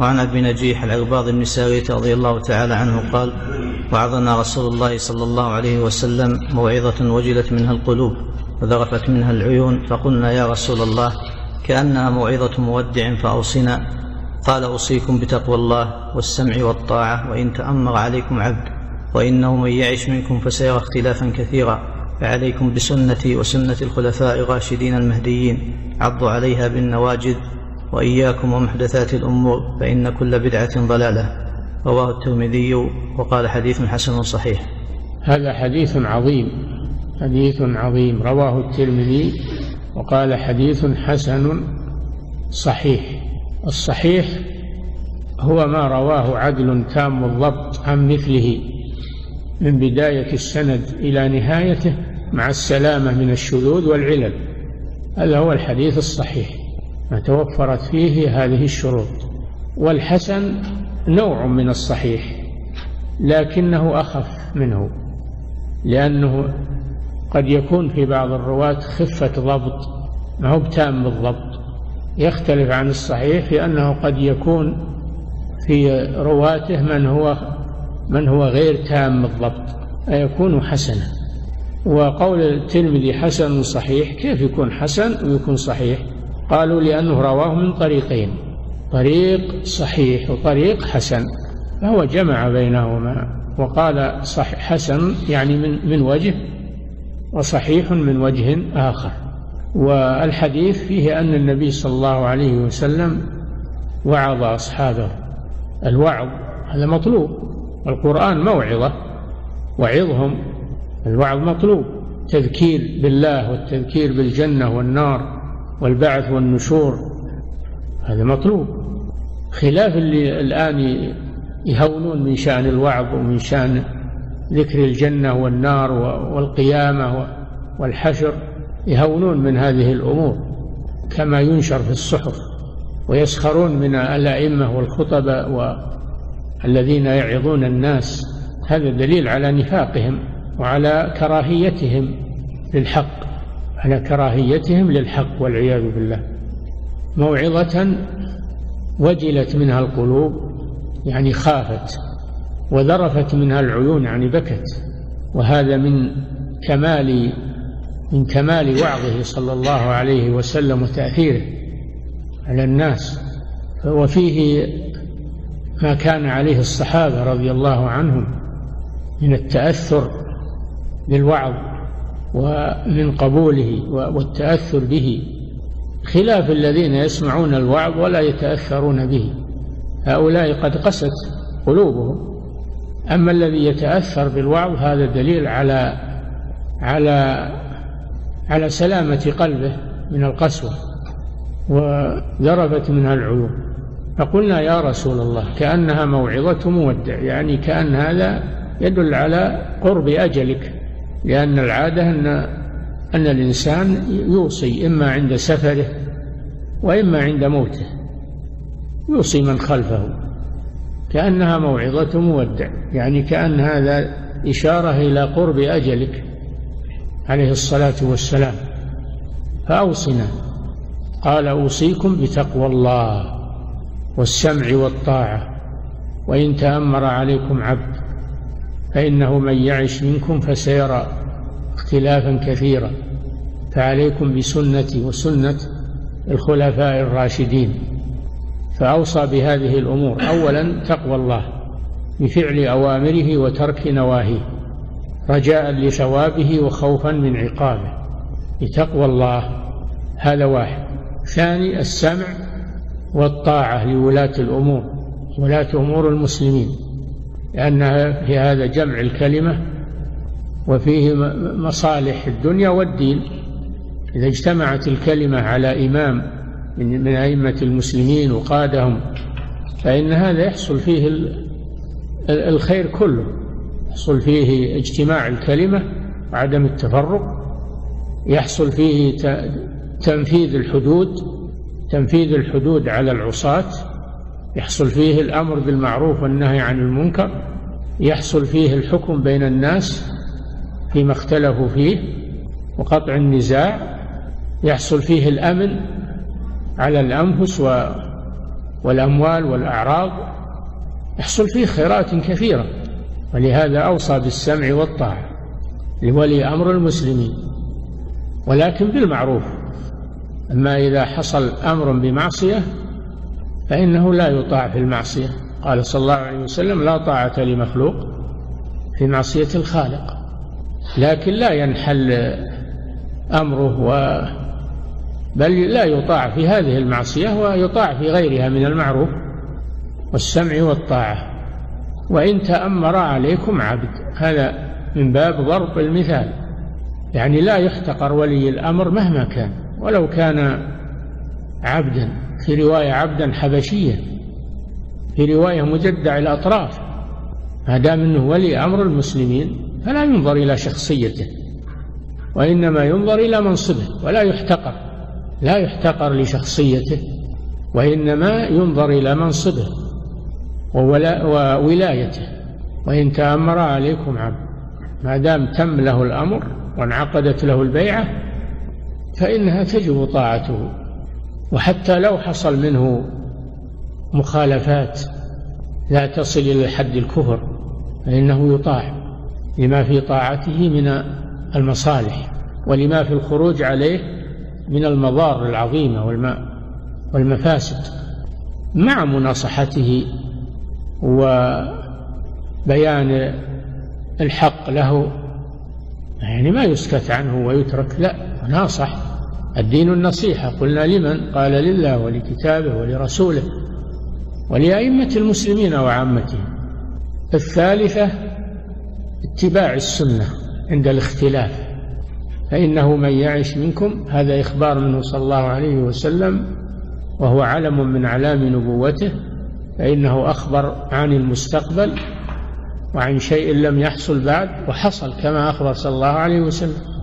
وعن أبي نجيح العرباض بن سارية رضي الله تعالى عنه قال: وعظنا رسول الله صلى الله عليه وسلم موعظة وجلت منها القلوب وذرفت منها العيون، فقلنا: يا رسول الله، كأنها موعظة مودع فأوصنا. قال: أوصيكم بتقوى الله والسمع والطاعة، وإن تأمر عليكم عبد، وإنه من يعش منكم فسيرى اختلافا كثيرا، فعليكم بسنتي وسنة الخلفاء الراشدين المهديين، عضوا عليها بالنواجذ، وإياكم ومحدثات الأمور، فإن كل بدعة ضلالة. رواه الترمذي وقال: حديث حسن صحيح. هذا حديث عظيم، حديث عظيم، رواه الترمذي وقال: حديث حسن صحيح. الصحيح هو ما رواه عدل تام الضبط عن مثله من بداية السند إلى نهايته مع السلامة من الشذوذ والعلل. هذا هو الحديث الصحيح، ما توفرت فيه هذه الشروط. والحسن نوع من الصحيح لكنه أخف منه، لأنه قد يكون في بعض الرواة خفة ضبط، ما هو بتام الضبط، يختلف عن الصحيح، لأنه قد يكون في رواته من هو غير تام الضبط فيكون حسنا. وقول الترمذي حسن صحيح، كيف يكون حسن ويكون صحيح؟ قالوا: لأنه رواه من طريقين، طريق صحيح وطريق حسن، فهو جمع بينهما وقال صح حسن، يعني من وجه، وصحيح من وجه آخر. والحديث فيه أن النبي صلى الله عليه وسلم وعظ أصحابه. الوعظ هذا مطلوب، القرآن موعظة، وعظهم، الوعظ مطلوب، تذكير بالله والتذكير بالجنة والنار والبعث والنشور، هذا مطلوب، خلاف اللي الآن يهونون من شأن الوعظ ومن شأن ذكر الجنة والنار والقيامة والحشر، يهونون من هذه الأمور كما ينشر في الصحف، ويسخرون من الأئمة والخطباء والذين يعظون الناس. هذا دليل على نفاقهم وعلى كراهيتهم للحق، على كراهيتهم للحق والعياذ بالله. موعظة وجلت منها القلوب، يعني خافت، وذرفت منها العيون، يعني بكت. وهذا من كمال وعظه صلى الله عليه وسلم وتأثيره على الناس. وفيه ما كان عليه الصحابة رضي الله عنهم من التأثر بالوعظ ومن قبوله والتأثر به، خلاف الذين يسمعون الوعظ ولا يتأثرون به، هؤلاء قد قست قلوبهم. أما الذي يتأثر بالوعظ هذا دليل على سلامة قلبه من القسوة. وذرفت منها العيون، فقلنا: يا رسول الله، كأنها موعظة مودع، يعني كأن هذا يدل على قرب أجلك، لأن العادة أن الإنسان يوصي إما عند سفره وإما عند موته، يوصي من خلفه. كأنها موعظة مودع، يعني كأن هذا إشارة إلى قرب أجلك عليه الصلاة والسلام، فأوصنا. قال: أوصيكم بتقوى الله والسمع والطاعة، وإن تأمر عليكم عبد، فإنه من يعش منكم فسيرى اختلافا كثيرا، فعليكم بسنتي وسنة الخلفاء الراشدين. فأوصى بهذه الأمور: أولا تقوى الله بفعل أوامره وترك نواهيه، رجاء لثوابه وخوفا من عقابه، بتقوى الله، هذا واحد. ثاني: السمع والطاعة لولاة الأمور، ولاة أمور المسلمين، لأنها في هذا جمع الكلمة وفيه مصالح الدنيا والدين، إذا اجتمعت الكلمة على إمام من أئمة المسلمين وقادهم، فإن هذا يحصل فيه الخير كله، يحصل فيه اجتماع الكلمة وعدم التفرق، يحصل فيه تنفيذ الحدود على العصاة، يحصل فيه الأمر بالمعروف والنهي عن المنكر، يحصل فيه الحكم بين الناس فيما اختلفوا فيه وقطع النزاع، يحصل فيه الأمن على الأنفس والأموال والأعراض يحصل فيه خيرات كثيرة. ولهذا أوصى بالسمع والطاعة لولي أمر المسلمين، ولكن بالمعروف. أما إذا حصل أمر بمعصية فإنه لا يطاع في المعصية. قال صلى الله عليه وسلم: لا طاعة لمخلوق في معصية الخالق. لكن لا ينحل أمره بل لا يطاع في هذه المعصية ويطاع في غيرها من المعروف. والسمع والطاعة. وإن تأمر عليكم عبد، هذا من باب ضرب المثال، يعني لا يحتقر ولي الأمر مهما كان، ولو كان عبدا. في رواية عبدا حبشيا، في رواية مجدع الأطراف. ما دام أنه ولي أمر المسلمين فلا ينظر إلى شخصيته، وإنما ينظر إلى منصبه، ولا يحتقر، لا يحتقر لشخصيته، وإنما ينظر إلى منصبه وولايته. وإن تأمر عليكم عبد، ما دام تم له الأمر وانعقدت له البيعة فإنها تجب طاعته، وحتى لو حصل منه مخالفات لا تصل إلى حد الكفر فإنه يطاع لما في طاعته من المصالح، ولما في الخروج عليه من المضار العظيمة والمفاسد، مع مناصحته وبيان الحق له، يعني ما يسكت عنه ويترك، لا، ناصح. الدين النصيحة. قلنا لمن؟ قال لله ولكتابه ولرسوله ولأئمة المسلمين وعامتهم. الثالثة: اتباع السنة عند الاختلاف، فإنه من يعش منكم، هذا إخبار منه صلى الله عليه وسلم، وهو علم من أعلام نبوته، فإنه أخبر عن المستقبل وعن شيء لم يحصل بعد وحصل كما أخبر صلى الله عليه وسلم.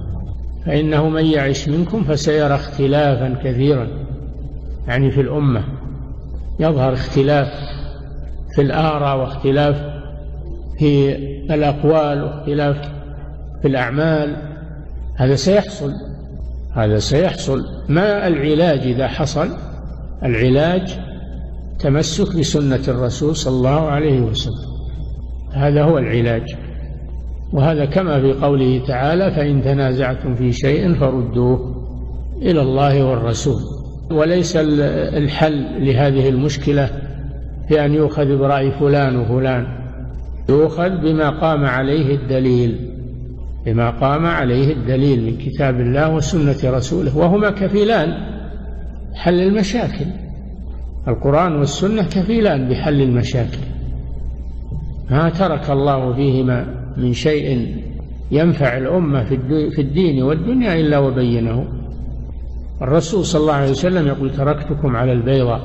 فإنه من يعش منكم فسيرى اختلافا كثيرا، يعني في الأمة يظهر اختلاف في الآراء، واختلاف في الأقوال، واختلاف في الأعمال. هذا سيحصل، هذا سيحصل. ما العلاج إذا حصل؟ العلاج تمسك بسنة الرسول صلى الله عليه وسلم، هذا هو العلاج. وهذا كما في قوله تعالى: فإن تنازعتم في شيء فردوه إلى الله والرسول. وليس الحل لهذه المشكلة في أن يؤخذ برأي فلان وفلان، يؤخذ بما قام عليه الدليل، بما قام عليه الدليل من كتاب الله وسنة رسوله، وهما كفيلان حل المشاكل. القرآن والسنة كفيلان بحل المشاكل. ما ترك الله فيهما من شيء ينفع الأمة في الدين والدنيا إلا وبينه. الرسول صلى الله عليه وسلم يقول: تركتكم على البيضاء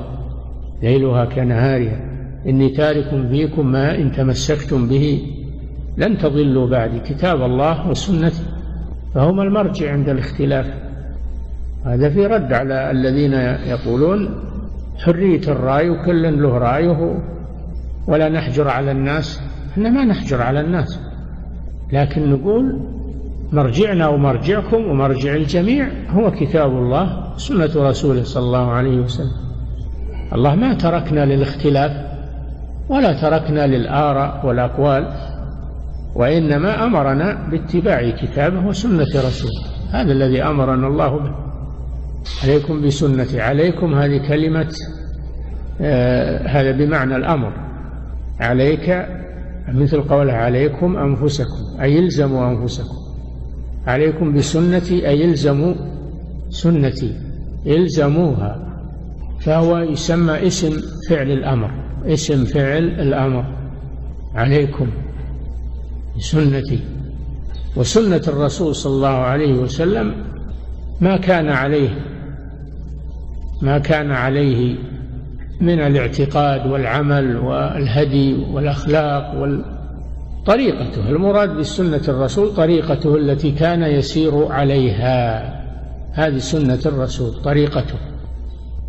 ليلها كنهارها إني تارك فيكم ما إن تمسكتم به لن تضلوا بعد، كتاب الله وسنته. فهما المرجع عند الاختلاف. هذا في رد على الذين يقولون حرية الرأي وكل له رأيه ولا نحجر على الناس. احنا ما نحجر على الناس، لكن نقول مرجعنا ومرجعكم ومرجع الجميع هو كتاب الله سنة رسوله صلى الله عليه وسلم. الله ما تركنا للاختلاف ولا تركنا للآراء والأقوال، وإنما أمرنا باتباع كتابه وسنة رسوله، هذا الذي أمرنا الله به. عليكم بسنتي. عليكم هذه كلمة هذا بمعنى الأمر، عليك مثل قوله عليكم أنفسكم، أي يلزموا أنفسكم. عليكم بسنتي أي يلزموا سنتي، يلزموها. فهو يسمى اسم فعل الأمر، اسم فعل الأمر. عليكم بسنتي. وسنة الرسول صلى الله عليه وسلم ما كان عليه من الاعتقاد والعمل والهدي والأخلاق طريقته. المراد بالسنة الرسول طريقته التي كان يسير عليها، هذه سنة الرسول طريقته.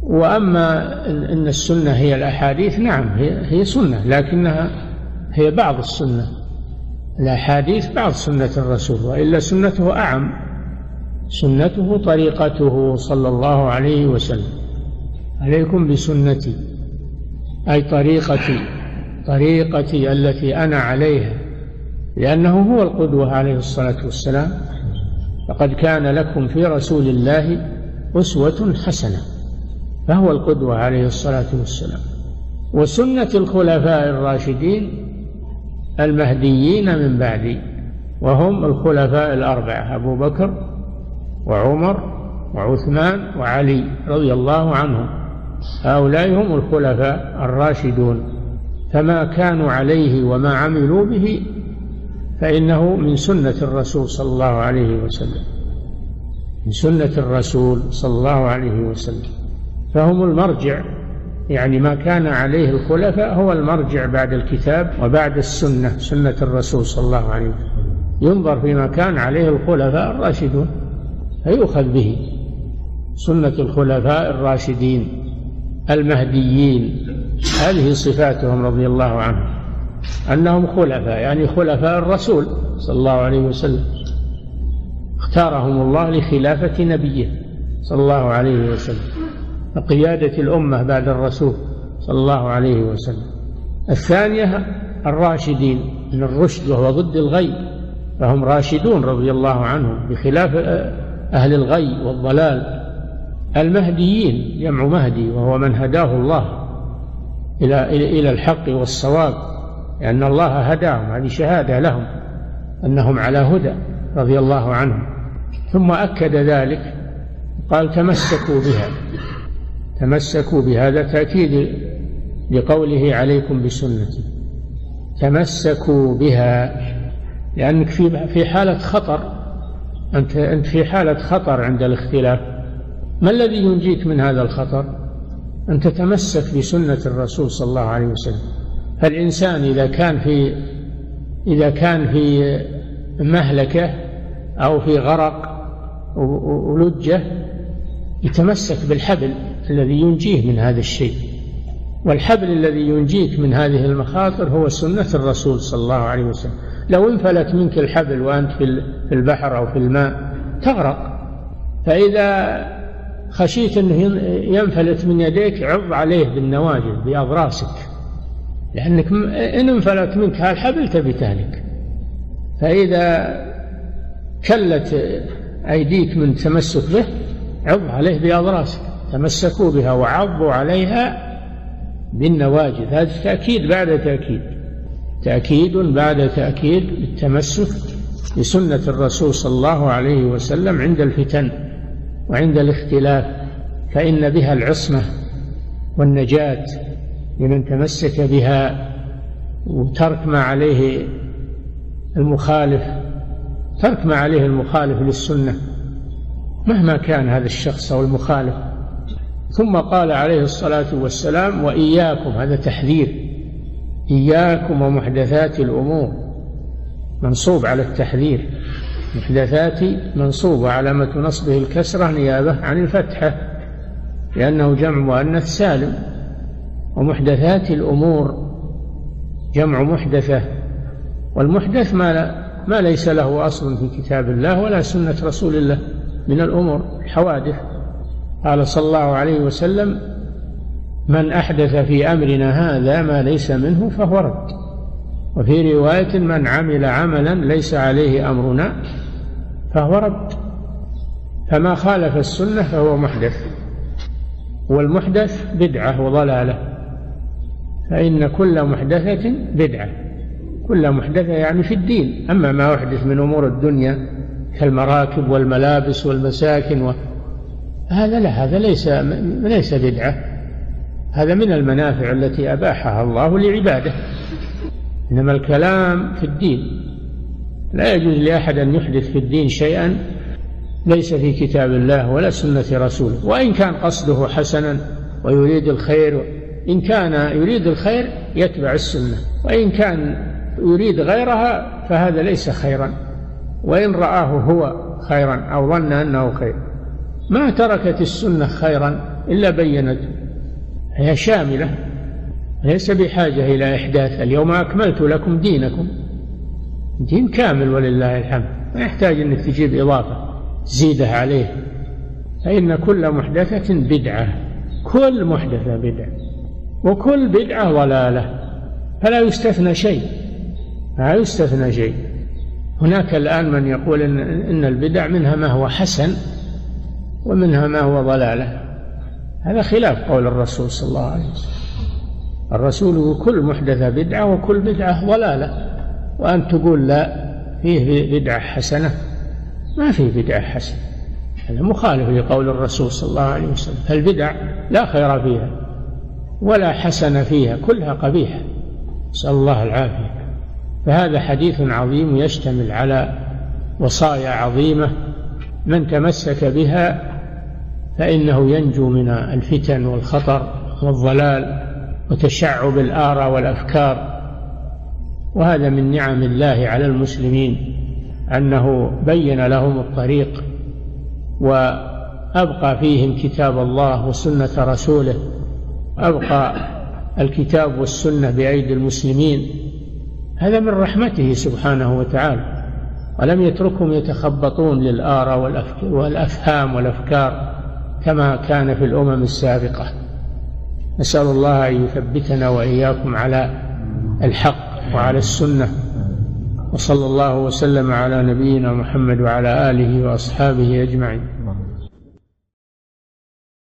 وأما إن السنة هي الأحاديث، نعم هي سنة، لكنها هي بعض السنة، الأحاديث بعض سنة الرسول، وإلا سنته أعم، سنته طريقته صلى الله عليه وسلم. عليكم بسنتي أي طريقتي التي أنا عليها، لأنه هو القدوة عليه الصلاة والسلام. لقد كان لكم في رسول الله أسوة حسنة، فهو القدوة عليه الصلاة والسلام. وسنة الخلفاء الراشدين المهديين من بعدي، وهم الخلفاء الأربعة أبو بكر وعمر وعثمان وعلي رضي الله عنهم، هؤلاء هم الخلفاء الراشدون. فما كانوا عليه وما عملوا به فإنه من سنة الرسول صلى الله عليه وسلم، من سنة الرسول صلى الله عليه وسلم، فهم المرجع. يعني ما كان عليه الخلفاء هو المرجع بعد الكتاب وبعد السنة، سنة الرسول صلى الله عليه وسلم. ينظر فيما كان عليه الخلفاء الراشدون فيؤخذ به. سنة الخلفاء الراشدين المهديين، هذه صفاتهم رضي الله عنهم، أنهم خلفاء، يعني خلفاء الرسول صلى الله عليه وسلم، اختارهم الله لخلافة نبيه صلى الله عليه وسلم وقيادة الأمة بعد الرسول صلى الله عليه وسلم. الثانية الراشدين من الرشد وهو ضد الغي، فهم راشدون رضي الله عنهم بخلاف أهل الغي والضلال. المهديين جمع مهدي، وهو من هداه الله إلى الحق والصواب، لأن الله هداهم، هذه شهادة لهم أنهم على هدى رضي الله عنهم. ثم أكد ذلك قال تمسكوا بها، تمسكوا بهذا تأكيد لقوله عليكم بسنتي، تمسكوا بها، لأنك في حالة خطر، أنت في حالة خطر عند الاختلاف. ما الذي ينجيك من هذا الخطر؟ أن تتمسك بسنة الرسول صلى الله عليه وسلم. فالإنسان إذا كان في مهلكة أو في غرق ولجة يتمسك بالحبل الذي ينجيه من هذا الشيء، والحبل الذي ينجيك من هذه المخاطر هو سنة الرسول صلى الله عليه وسلم. لو انفلت منك الحبل وأنت في البحر أو في الماء تغرق، فإذا خشيت أنه ينفلت من يديك عض عليه بالنواجذ بأضراسك، لأنك إن انفلت منك هالحبل تبي تهلك. فإذا كلت أيديك من تمسك به عض عليه بأضراسك، تمسكوا بها وعضوا عليها بالنواجذ. هذا تأكيد بعد تأكيد، تأكيد بعد تأكيد، التمسك بسنة الرسول صلى الله عليه وسلم عند الفتن وعند الاختلاف، فإن بها العصمة والنجاة لمن تمسك بها. وترك ما عليه المخالف، ترك ما عليه المخالف للسنة مهما كان هذا الشخص أو المخالف. ثم قال عليه الصلاة والسلام وإياكم، هذا تحذير، إياكم ومحدثات الأمور، منصوب على التحذير، محدثات منصوب وعلامة نصبه الكسرة نيابة عن الفتحة لأنه جمع مؤنث سالم، ومحدثات الأمور جمع محدثة، والمحدث ما ليس له أصل في كتاب الله ولا سنة رسول الله من الأمور، الحوادث. قال صلى الله عليه وسلم من أحدث في أمرنا هذا ما ليس منه فهو رد. وفي رواية من عمل عملا ليس عليه أمرنا فهو رد. فما خالف السنة فهو محدث، والمحدث بدعة وضلالة، فإن كل محدثة بدعة، كل محدثة يعني في الدين. أما ما أحدث من أمور الدنيا كالمراكب والملابس والمساكن هذا لا، هذا ليس بدعة، هذا من المنافع التي أباحها الله لعباده. إنما الكلام في الدين، لا يجوز لأحد أن يحدث في الدين شيئا ليس في كتاب الله ولا سنة رسوله، وإن كان قصده حسنا ويريد الخير. إن كان يريد الخير يتبع السنة، وإن كان يريد غيرها فهذا ليس خيرا، وإن رآه هو خيرا أو ظن أنه خير. ما تركت السنة خيرا إلا بينته، هي شاملة، ليس بحاجة إلى إحداث. اليوم أكملت لكم دينكم، دين كامل ولله الحمد، ما يحتاج أنك تجيب إضافة زيده عليه. فإن كل محدثة بدعة، كل محدثة بدعة، وكل بدعة ضلالة، فلا يستثنى شيء، لا يستثنى شيء. هناك الآن من يقول إن البدع منها ما هو حسن ومنها ما هو ضلالة، هذا خلاف قول الرسول صلى الله عليه وسلم. الرسول يقول كل محدثة بدعة وكل بدعة ضلالة، وأن تقول لا فيه بدعة حسنة، ما فيه بدعة حسنة، هذا مخالف لقول الرسول صلى الله عليه وسلم. فالبدع لا خير فيها ولا حسن فيها، كلها قبيحة، نسأل الله العافية. فهذا حديث عظيم يشتمل على وصايا عظيمة، من تمسك بها فإنه ينجو من الفتن والخطر والضلال وتشعب الآراء والأفكار. وهذا من نعم الله على المسلمين أنه بين لهم الطريق وأبقى فيهم كتاب الله وسنة رسوله، أبقى الكتاب والسنة بأيدي المسلمين، هذا من رحمته سبحانه وتعالى، ولم يتركهم يتخبطون للآراء والأفهام والأفكار كما كان في الأمم السابقة. نسأل الله أن يثبتنا وإياكم على الحق وعلى السنة، وصلى الله وسلم على نبينا محمد وعلى آله وأصحابه أجمعين.